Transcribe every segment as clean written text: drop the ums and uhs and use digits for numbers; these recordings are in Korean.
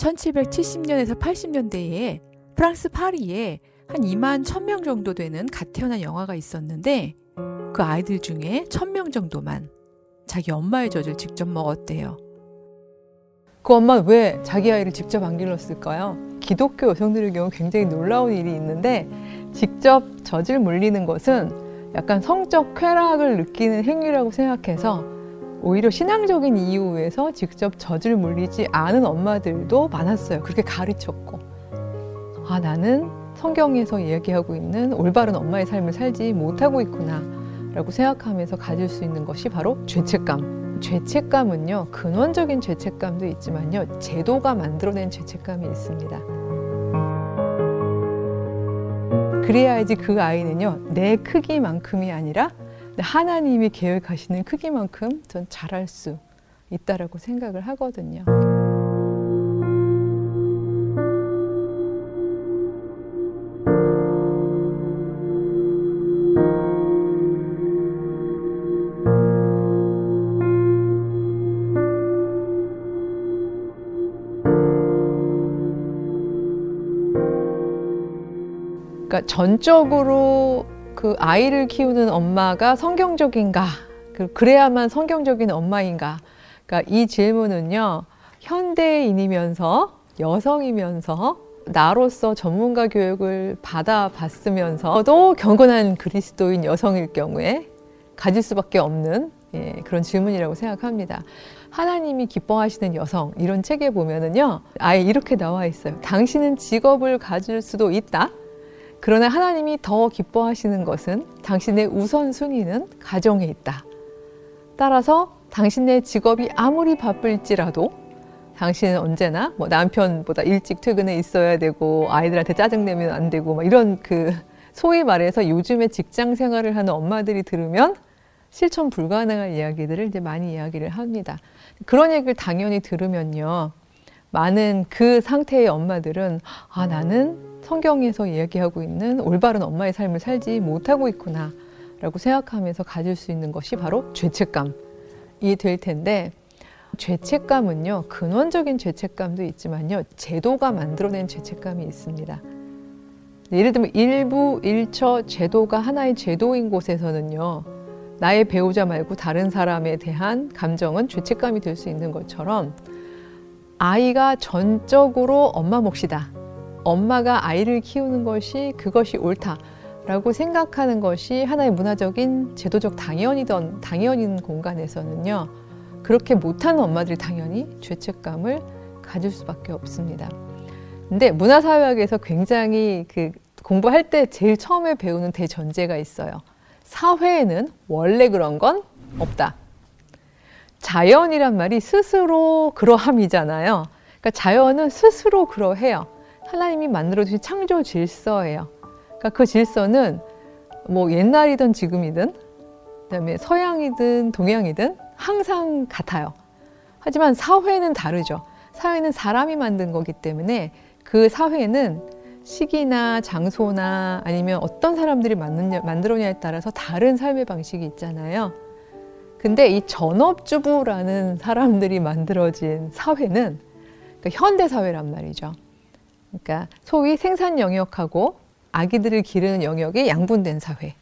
1770년에서 80년대에 프랑스 파리에 한 2만 1000명 정도 되는 갓 태어난 영아가 있었는데 그 아이들 중에 1000명 정도만 자기 엄마의 젖을 직접 먹었대요. 그 엄마는 왜 자기 아이를 직접 안 길렀을까요? 기독교 여성들의 경우 굉장히 놀라운 일이 있는데 직접 젖을 물리는 것은 약간 성적 쾌락을 느끼는 행위라고 생각해서 오히려 신앙적인 이유에서 직접 젖을 물리지 않은 엄마들도 많았어요. 그렇게 가르쳤고. 아, 나는 성경에서 이야기하고 있는 올바른 엄마의 삶을 살지 못하고 있구나 라고 생각하면서 가질 수 있는 것이 바로 죄책감. 죄책감은요, 근원적인 죄책감도 있지만요, 제도가 만들어낸 죄책감이 있습니다. 그래야지 그 아이는요, 내 크기만큼이 아니라 하나님이 계획하시는 크기만큼 전 잘할 수 있다라고 생각을 하거든요. 그러니까 전적으로 그 아이를 키우는 엄마가 성경적인가? 그래야만 성경적인 엄마인가? 그러니까 이 질문은요, 현대인이면서 여성이면서 나로서 전문가 교육을 받아봤으면서도 경건한 그리스도인 여성일 경우에 가질 수밖에 없는 그런 질문이라고 생각합니다. 하나님이 기뻐하시는 여성, 이런 책에 보면은요, 아예 이렇게 나와 있어요. 당신은 직업을 가질 수도 있다. 그러나 하나님이 더 기뻐하시는 것은 당신의 우선순위는 가정에 있다. 따라서 당신의 직업이 아무리 바쁠지라도 당신은 언제나 뭐 남편보다 일찍 퇴근해 있어야 되고 아이들한테 짜증내면 안 되고 막 이런 그 소위 말해서 요즘에 직장 생활을 하는 엄마들이 들으면 실천 불가능한 이야기들을 이제 많이 이야기를 합니다. 그런 얘기를 당연히 들으면요. 많은 그 상태의 엄마들은 아, 나는 성경에서 이야기하고 있는 올바른 엄마의 삶을 살지 못하고 있구나 라고 생각하면서 가질 수 있는 것이 바로 죄책감이 될 텐데 죄책감은요, 근원적인 죄책감도 있지만요, 제도가 만들어낸 죄책감이 있습니다. 예를 들면 일부 일처 제도가 하나의 제도인 곳에서는요, 나의 배우자 말고 다른 사람에 대한 감정은 죄책감이 될 수 있는 것처럼 아이가 전적으로 엄마 몫이다. 엄마가 아이를 키우는 것이 그것이 옳다라고 생각하는 것이 하나의 문화적인 제도적 당연인 공간에서는요, 그렇게 못하는 엄마들이 당연히 죄책감을 가질 수밖에 없습니다. 근데 문화사회학에서 굉장히 그 공부할 때 제일 처음에 배우는 대전제가 있어요. 사회에는 원래 그런 건 없다. 자연이란 말이 스스로 그러함이잖아요. 그러니까 자연은 스스로 그러해요. 하나님이 만들어주신 창조 질서예요. 그러니까 그 질서는 뭐 옛날이든 지금이든 그다음에 서양이든 동양이든 항상 같아요. 하지만 사회는 다르죠. 사회는 사람이 만든 거기 때문에 그 사회는 시기나 장소나 아니면 어떤 사람들이 만들었냐에 따라서 다른 삶의 방식이 있잖아요. 근데 이 전업주부라는 사람들이 만들어진 사회는 그러니까 현대사회란 말이죠. 그러니까 소위 생산 영역하고 아기들을 기르는 영역이 양분된 사회.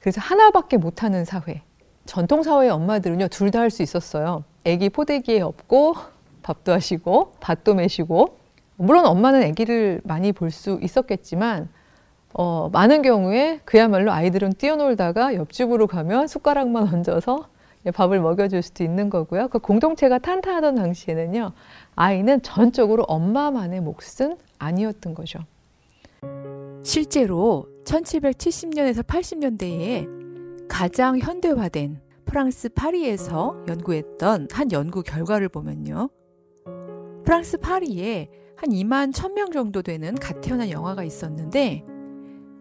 그래서 하나밖에 못하는 사회. 전통사회의 엄마들은요, 둘 다 할 수 있었어요. 아기 포대기에 업고 밥도 하시고 밭도 매시고. 물론 엄마는 아기를 많이 볼 수 있었겠지만 많은 경우에 그야말로 아이들은 뛰어놀다가 옆집으로 가면 숟가락만 얹어서 밥을 먹여줄 수도 있는 거고요. 그 공동체가 탄탄하던 당시에는요, 아이는 전적으로 엄마만의 몫은 아니었던 거죠. 실제로 1770년에서 80년대에 가장 현대화된 프랑스 파리에서 연구했던 한 연구 결과를 보면요. 프랑스 파리에 한 2만 1000명 정도 되는 갓 태어난 영아가 있었는데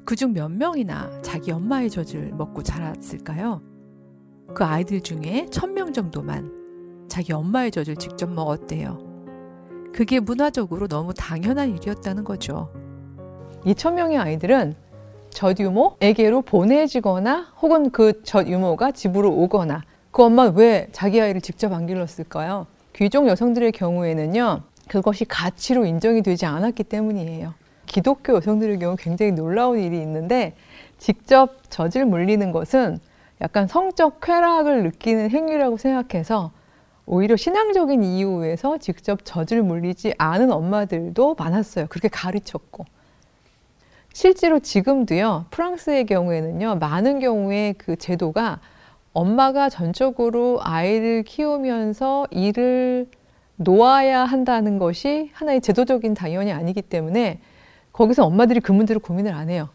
그중 몇 명이나 자기 엄마의 젖을 먹고 자랐을까요? 그 아이들 중에 1000명 정도만 자기 엄마의 젖을 직접 먹었대요. 그게 문화적으로 너무 당연한 일이었다는 거죠. 이 1000명의 아이들은 젖 유모에게로 보내지거나 혹은 그 젖 유모가 집으로 오거나 그 엄마는 왜 자기 아이를 직접 안 길렀을까요? 귀족 여성들의 경우에는요, 그것이 가치로 인정이 되지 않았기 때문이에요. 기독교 여성들의 경우 굉장히 놀라운 일이 있는데, 직접 젖을 물리는 것은 약간 성적 쾌락을 느끼는 행위라고 생각해서 오히려 신앙적인 이유에서 직접 젖을 물리지 않은 엄마들도 많았어요. 그렇게 가르쳤고. 실제로 지금도요, 프랑스의 경우에는요, 많은 경우에 그 제도가 엄마가 전적으로 아이를 키우면서 일을 놓아야 한다는 것이 하나의 제도적인 당연이 아니기 때문에 거기서 엄마들이 그 문제로 고민을 안 해요.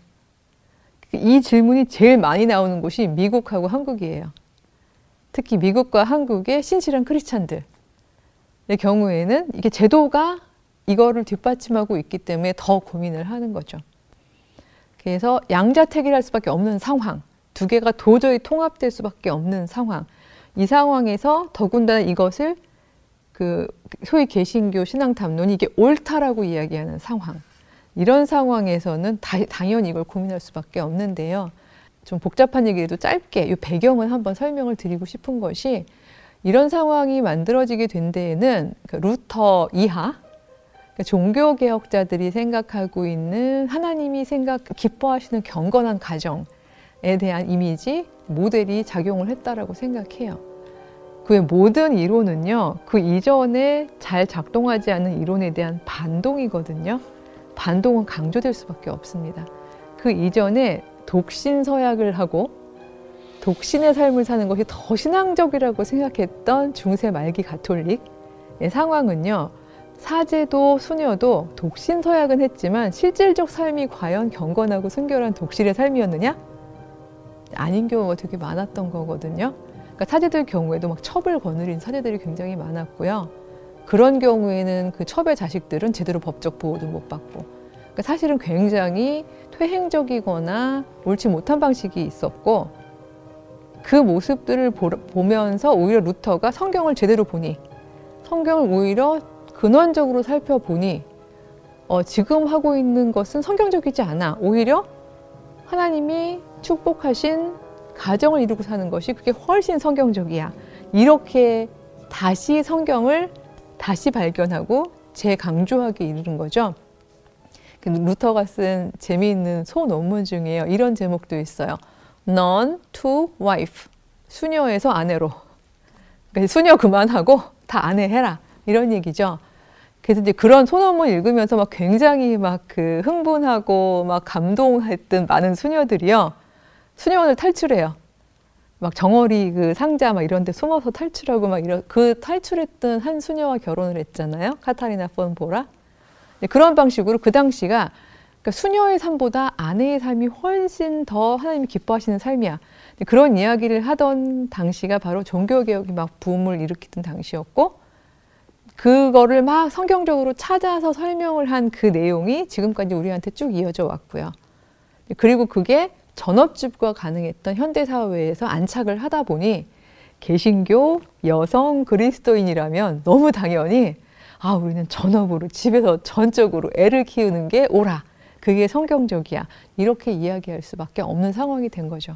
이 질문이 제일 많이 나오는 곳이 미국하고 한국이에요. 특히 미국과 한국의 신실한 크리스찬들의 경우에는 이게 제도가 이거를 뒷받침하고 있기 때문에 더 고민을 하는 거죠. 그래서 양자택일 할 수밖에 없는 상황, 두 개가 도저히 통합될 수밖에 없는 상황, 이 상황에서 더군다나 이것을 그 소위 개신교 신앙담론이 이게 옳다라고 이야기하는 상황, 이런 상황에서는 당연히 이걸 고민할 수밖에 없는데요. 좀 복잡한 얘기라도 짧게 이 배경을 한번 설명을 드리고 싶은 것이, 이런 상황이 만들어지게 된 데에는 루터 이하, 그러니까 종교개혁자들이 생각하고 있는 하나님이 기뻐하시는 경건한 가정에 대한 이미지, 모델이 작용을 했다라고 생각해요. 그의 모든 이론은요, 그 이전에 잘 작동하지 않은 이론에 대한 반동이거든요. 반동은 강조될 수밖에 없습니다. 그 이전에 독신 서약을 하고 독신의 삶을 사는 것이 더 신앙적이라고 생각했던 중세 말기 가톨릭의 상황은요, 사제도 수녀도 독신 서약은 했지만 실질적 삶이 과연 경건하고 순결한 독실의 삶이었느냐? 아닌 경우가 되게 많았던 거거든요. 그러니까 사제들 경우에도 막 첩을 거느린 사제들이 굉장히 많았고요. 그런 경우에는 그 첩의 자식들은 제대로 법적 보호도 못 받고, 그러니까 사실은 굉장히 퇴행적이거나 옳지 못한 방식이 있었고, 그 모습들을 보면서 오히려 루터가 성경을 제대로 보니, 성경을 오히려 근원적으로 살펴보니 지금 하고 있는 것은 성경적이지 않아. 오히려 하나님이 축복하신 가정을 이루고 사는 것이 그게 훨씬 성경적이야. 이렇게 다시 성경을 다시 발견하고 재강조하게 이르는 거죠. 루터가 쓴 재미있는 소논문 중에요, 이런 제목도 있어요. Non to wife. 수녀에서 아내로. 그러니까 수녀 그만하고 다 아내 해라. 이런 얘기죠. 그래서 이제 그런 소논문 읽으면서 막 굉장히 막 그 흥분하고 막 감동했던 많은 수녀들이요, 수녀원을 탈출해요. 막 정어리 그 상자 막 이런 데 숨어서 탈출하고 막 이런, 그 탈출했던 한 수녀와 결혼을 했잖아요. 카타리나 폰 보라. 그런 방식으로 그 당시가, 그러니까 수녀의 삶보다 아내의 삶이 훨씬 더 하나님이 기뻐하시는 삶이야. 그런 이야기를 하던 당시가 바로 종교개혁이 막 붐을 일으키던 당시였고, 그거를 막 성경적으로 찾아서 설명을 한 그 내용이 지금까지 우리한테 쭉 이어져 왔고요. 그리고 그게 전업주부가 가능했던 현대사회에서 안착을 하다 보니, 개신교 여성 그리스도인이라면 너무 당연히 아, 우리는 전업으로 집에서 전적으로 애를 키우는 게 옳아. 그게 성경적이야. 이렇게 이야기할 수밖에 없는 상황이 된 거죠.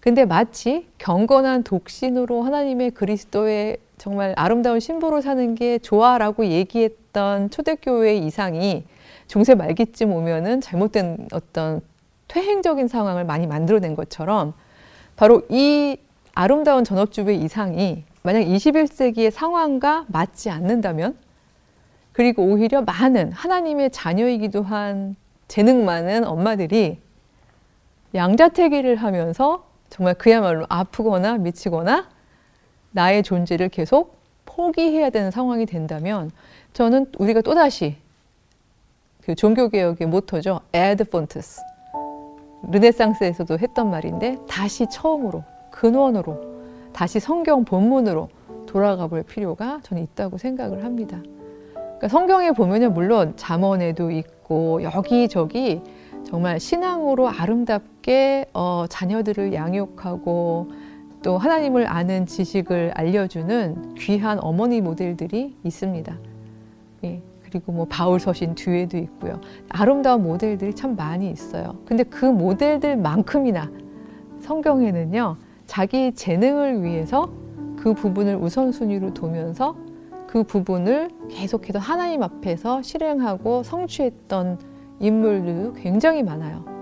근데 마치 경건한 독신으로 하나님의 그리스도의 정말 아름다운 신부로 사는 게 좋아라고 얘기했던 초대교회 이상이 중세 말기쯤 오면은 잘못된 어떤 퇴행적인 상황을 많이 만들어낸 것처럼, 바로 이 아름다운 전업주부의 이상이 만약 21세기의 상황과 맞지 않는다면, 그리고 오히려 많은 하나님의 자녀이기도 한 재능 많은 엄마들이 양자택일을 하면서 정말 그야말로 아프거나 미치거나 나의 존재를 계속 포기해야 되는 상황이 된다면, 저는 우리가 또다시 그 종교개혁의 모토죠, 에드 폰트스, 르네상스에서도 했던 말인데, 다시 처음으로, 근원으로, 다시 성경 본문으로 돌아가 볼 필요가 저는 있다고 생각을 합니다. 그러니까 성경에 보면요, 물론 잠언에도 있고 여기저기 정말 신앙으로 아름답게 자녀들을 양육하고 또 하나님을 아는 지식을 알려주는 귀한 어머니 모델들이 있습니다. 예. 그리고 뭐 바울 서신 뒤에도 있고요. 아름다운 모델들이 참 많이 있어요. 근데 그 모델들만큼이나 성경에는요, 자기 재능을 위해서 그 부분을 우선순위로 두면서 그 부분을 계속해서 하나님 앞에서 실행하고 성취했던 인물도 굉장히 많아요.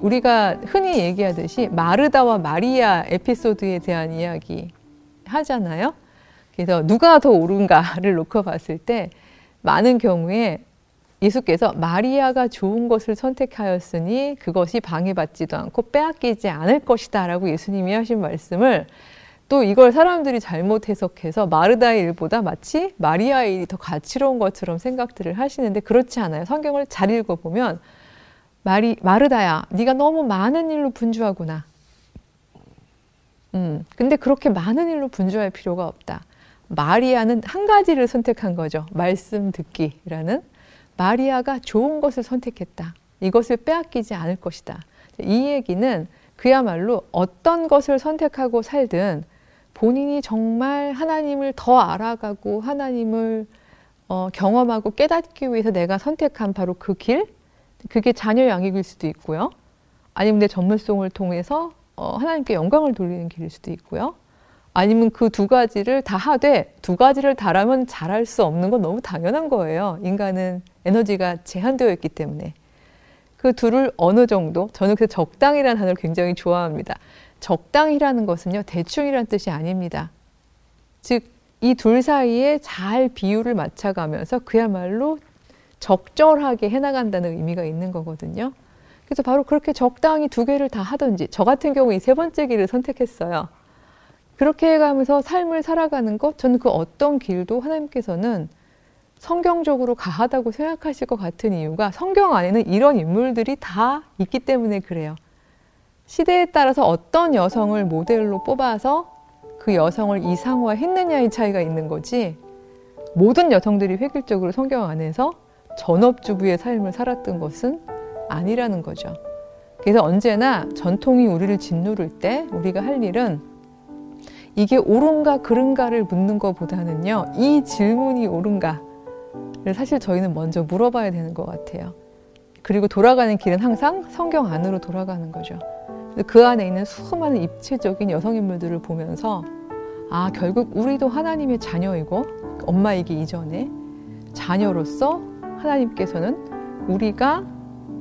우리가 흔히 얘기하듯이 마르다와 마리아 에피소드에 대한 이야기 하잖아요. 그래서 누가 더 옳은가를 놓고 봤을 때 많은 경우에 예수께서 마리아가 좋은 것을 선택하였으니 그것이 방해받지도 않고 빼앗기지 않을 것이다 라고 예수님이 하신 말씀을 또 이걸 사람들이 잘못 해석해서 마르다의 일보다 마치 마리아의 일이 더 가치로운 것처럼 생각들을 하시는데 그렇지 않아요. 성경을 잘 읽어보면 마르다야, 네가 너무 많은 일로 분주하구나. 근데 그렇게 많은 일로 분주할 필요가 없다. 마리아는 한 가지를 선택한 거죠. 말씀 듣기라는. 마리아가 좋은 것을 선택했다. 이것을 빼앗기지 않을 것이다. 이 얘기는 그야말로 어떤 것을 선택하고 살든 본인이 정말 하나님을 더 알아가고 하나님을 경험하고 깨닫기 위해서 내가 선택한 바로 그 길, 그게 자녀 양육일 수도 있고요. 아니면 내 전문성을 통해서 하나님께 영광을 돌리는 길일 수도 있고요. 아니면 그 두 가지를 다 하되 두 가지를 다라면 잘할 수 없는 건 너무 당연한 거예요. 인간은 에너지가 제한되어 있기 때문에. 그 둘을 어느 정도, 저는 그래서 적당이라는 단어를 굉장히 좋아합니다. 적당이라는 것은요, 대충이라는 뜻이 아닙니다. 즉, 이 둘 사이에 잘 비율을 맞춰가면서 그야말로 적절하게 해나간다는 의미가 있는 거거든요. 그래서 바로 그렇게 적당히 두 개를 다 하든지, 저 같은 경우 이 세 번째 길을 선택했어요. 그렇게 해가면서 삶을 살아가는 것, 저는 그 어떤 길도 하나님께서는 성경적으로 가하다고 생각하실 것 같은 이유가 성경 안에는 이런 인물들이 다 있기 때문에 그래요. 시대에 따라서 어떤 여성을 모델로 뽑아서 그 여성을 이상화했느냐의 차이가 있는 거지, 모든 여성들이 획일적으로 성경 안에서 전업주부의 삶을 살았던 것은 아니라는 거죠. 그래서 언제나 전통이 우리를 짓누를 때 우리가 할 일은 이게 옳은가 그른가를 묻는 것보다는요, 이 질문이 옳은가를 사실 저희는 먼저 물어봐야 되는 것 같아요. 그리고 돌아가는 길은 항상 성경 안으로 돌아가는 거죠. 그 안에 있는 수많은 입체적인 여성인물들을 보면서 아, 결국 우리도 하나님의 자녀이고 엄마이기 이전에 자녀로서 하나님께서는 우리가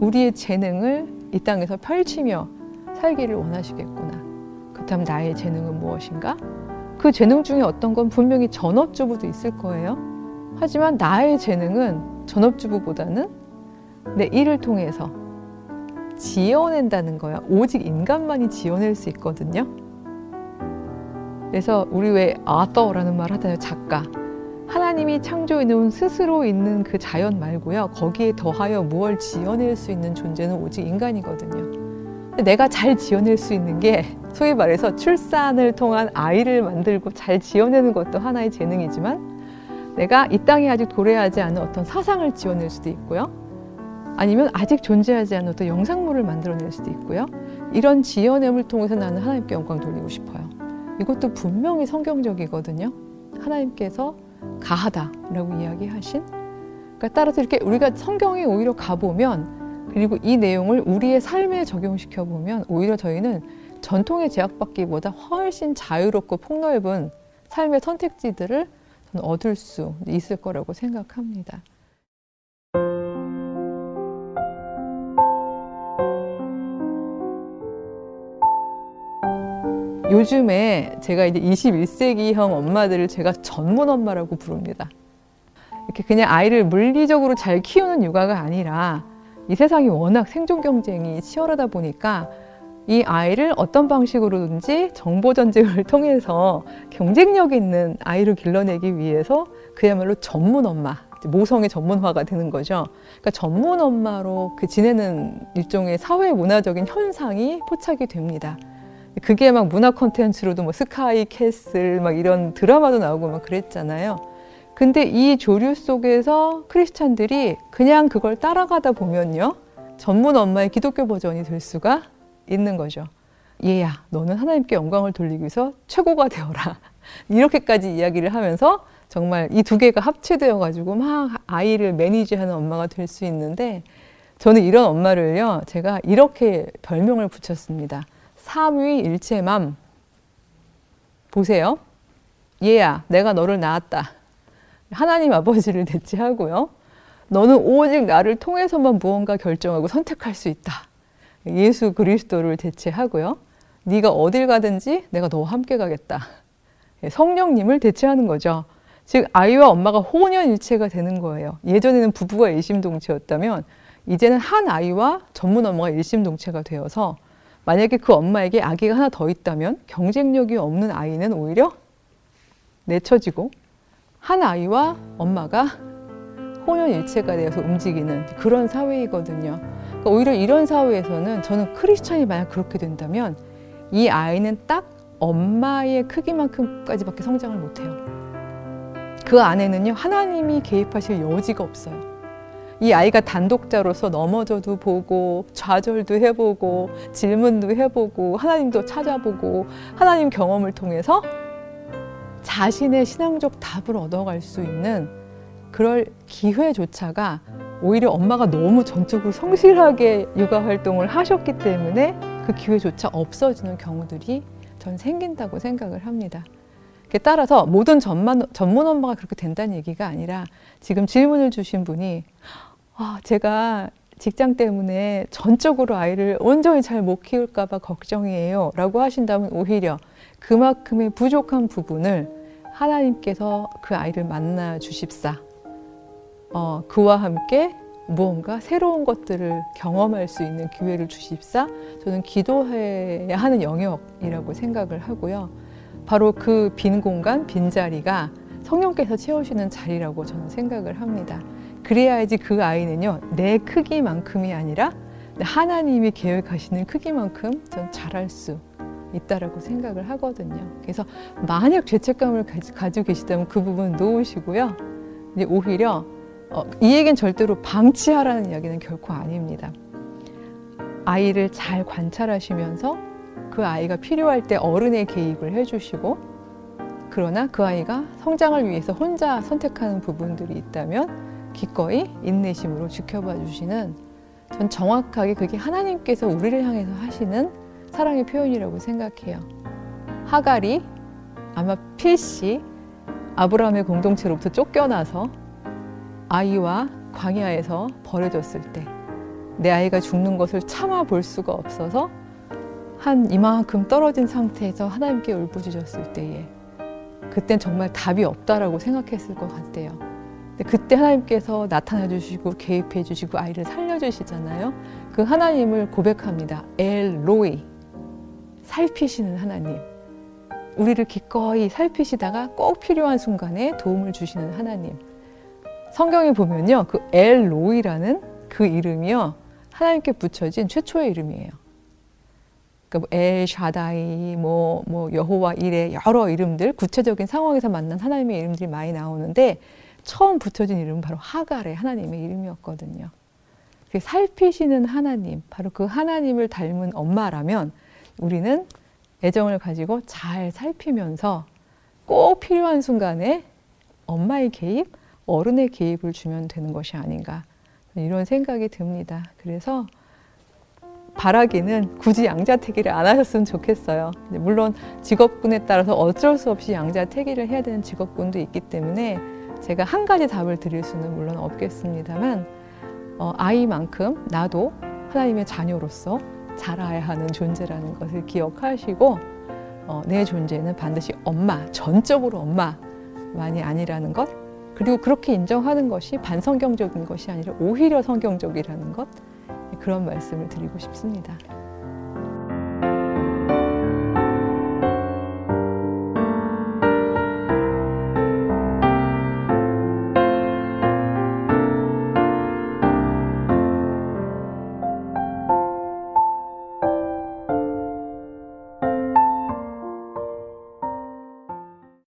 우리의 재능을 이 땅에서 펼치며 살기를 원하시겠구나. 그렇다면 나의 재능은 무엇인가? 그 재능 중에 어떤 건 분명히 전업주부도 있을 거예요. 하지만 나의 재능은 전업주부보다는 내 일을 통해서 지어낸다는 거야. 오직 인간만이 지어낼 수 있거든요. 그래서 우리 왜 아더라는 말 하잖아요. 작가. 하나님이 창조해놓은 스스로 있는 그 자연 말고요, 거기에 더하여 무얼 지어낼 수 있는 존재는 오직 인간이거든요. 내가 잘 지어낼 수 있는 게 소위 말해서 출산을 통한 아이를 만들고 잘 지어내는 것도 하나의 재능이지만 내가 이 땅에 아직 도래하지 않은 어떤 사상을 지어낼 수도 있고요. 아니면 아직 존재하지 않은 어떤 영상물을 만들어낼 수도 있고요. 이런 지어냄을 통해서 나는 하나님께 영광 돌리고 싶어요. 이것도 분명히 성경적이거든요. 하나님께서 가하다라고 이야기하신. 그러니까 따라서 이렇게 우리가 성경에 오히려 가보면, 그리고 이 내용을 우리의 삶에 적용시켜 보면 오히려 저희는 전통에 제약받기보다 훨씬 자유롭고 폭넓은 삶의 선택지들을 저는 얻을 수 있을 거라고 생각합니다. 요즘에 제가 이제 21세기형 엄마들을 제가 전문 엄마라고 부릅니다. 이렇게 그냥 아이를 물리적으로 잘 키우는 육아가 아니라 이 세상이 워낙 생존 경쟁이 치열하다 보니까 이 아이를 어떤 방식으로든지 정보 전쟁을 통해서 경쟁력 있는 아이로 길러내기 위해서 그야말로 전문 엄마, 모성의 전문화가 되는 거죠. 그러니까 전문 엄마로 지내는 일종의 사회 문화적인 현상이 포착이 됩니다. 그게 막 문화 콘텐츠로도 뭐 스카이 캐슬 막 이런 드라마도 나오고 막 그랬잖아요. 근데 이 조류 속에서 크리스찬들이 그냥 그걸 따라가다 보면요, 전문 엄마의 기독교 버전이 될 수가 있는 거죠. 얘야, 너는 하나님께 영광을 돌리기 위해서 최고가 되어라. 이렇게까지 이야기를 하면서 정말 이 두 개가 합체되어 가지고 막 아이를 매니지하는 엄마가 될 수 있는데, 저는 이런 엄마를요, 제가 이렇게 별명을 붙였습니다. 삼위일체맘. 보세요. 얘야, 내가 너를 낳았다. 하나님 아버지를 대체하고요, 너는 오직 나를 통해서만 무언가 결정하고 선택할 수 있다. 예수 그리스도를 대체하고요, 네가 어딜 가든지 내가 너와 함께 가겠다. 성령님을 대체하는 거죠. 즉 아이와 엄마가 혼연일체가 되는 거예요. 예전에는 부부가 일심동체였다면 이제는 한 아이와 전문 엄마가 일심동체가 되어서, 만약에 그 엄마에게 아기가 하나 더 있다면 경쟁력이 없는 아이는 오히려 내쳐지고, 한 아이와 엄마가 혼연일체가 되어서 움직이는 그런 사회이거든요. 그러니까 오히려 이런 사회에서는 저는 크리스찬이 만약 그렇게 된다면 이 아이는 딱 엄마의 크기만큼까지밖에 성장을 못해요. 그 안에는요, 하나님이 개입하실 여지가 없어요. 이 아이가 단독자로서 넘어져도 보고 좌절도 해보고 질문도 해보고 하나님도 찾아보고 하나님 경험을 통해서 자신의 신앙적 답을 얻어갈 수 있는 그럴 기회조차가, 오히려 엄마가 너무 전적으로 성실하게 육아활동을 하셨기 때문에 그 기회조차 없어지는 경우들이 전 생긴다고 생각을 합니다. 따라서 모든 전문 엄마가 그렇게 된다는 얘기가 아니라, 지금 질문을 주신 분이 제가 직장 때문에 전적으로 아이를 온전히 잘 못 키울까 봐 걱정이에요 라고 하신다면, 오히려 그만큼의 부족한 부분을 하나님께서 그 아이를 만나 주십사, 그와 함께 무언가 새로운 것들을 경험할 수 있는 기회를 주십사, 저는 기도해야 하는 영역이라고 생각을 하고요. 바로 그 빈 공간, 빈자리가 성령께서 채우시는 자리라고 저는 생각을 합니다. 그래야지 그 아이는요, 내 크기만큼이 아니라 하나님이 계획하시는 크기만큼 전 잘할 수 있다라고 생각을 하거든요. 그래서 만약 죄책감을 가지고 계시다면 그 부분 놓으시고요. 근데 오히려 이 얘기는 절대로 방치하라는 이야기는 결코 아닙니다. 아이를 잘 관찰하시면서 그 아이가 필요할 때 어른의 개입을 해주시고, 그러나 그 아이가 성장을 위해서 혼자 선택하는 부분들이 있다면 기꺼이 인내심으로 지켜봐 주시는, 전 정확하게 그게 하나님께서 우리를 향해서 하시는 사랑의 표현이라고 생각해요. 하갈이 아마 필시 아브라함의 공동체로부터 쫓겨나서 아이와 광야에서 버려졌을 때 내 아이가 죽는 것을 참아 볼 수가 없어서 한 이만큼 떨어진 상태에서 하나님께 울부짖었을 때에, 그땐 정말 답이 없다라고 생각했을 것 같대요. 그때 하나님께서 나타나 주시고 개입해 주시고 아이를 살려 주시잖아요. 그 하나님을 고백합니다. 엘 로이, 살피시는 하나님. 우리를 기꺼이 살피시다가 꼭 필요한 순간에 도움을 주시는 하나님. 성경에 보면요, 그 엘 로이라는 그 이름이요, 하나님께 붙여진 최초의 이름이에요. 그러니까 엘 샤다이, 여호와 이레, 여러 이름들, 구체적인 상황에서 만난 하나님의 이름들이 많이 나오는데, 처음 붙여진 이름은 바로 하갈의 하나님의 이름이었거든요. 살피시는 하나님, 바로 그 하나님을 닮은 엄마라면 우리는 애정을 가지고 잘 살피면서 꼭 필요한 순간에 엄마의 개입, 어른의 개입을 주면 되는 것이 아닌가, 이런 생각이 듭니다. 그래서 바라기는 굳이 양자택일을 안 하셨으면 좋겠어요. 물론 직업군에 따라서 어쩔 수 없이 양자택일을 해야 되는 직업군도 있기 때문에 제가 한 가지 답을 드릴 수는 물론 없겠습니다만, 아이만큼 나도 하나님의 자녀로서 자라야 하는 존재라는 것을 기억하시고, 내 존재는 반드시 엄마, 전적으로 엄마만이 아니라는 것, 그리고 그렇게 인정하는 것이 반성경적인 것이 아니라 오히려 성경적이라는 것, 그런 말씀을 드리고 싶습니다.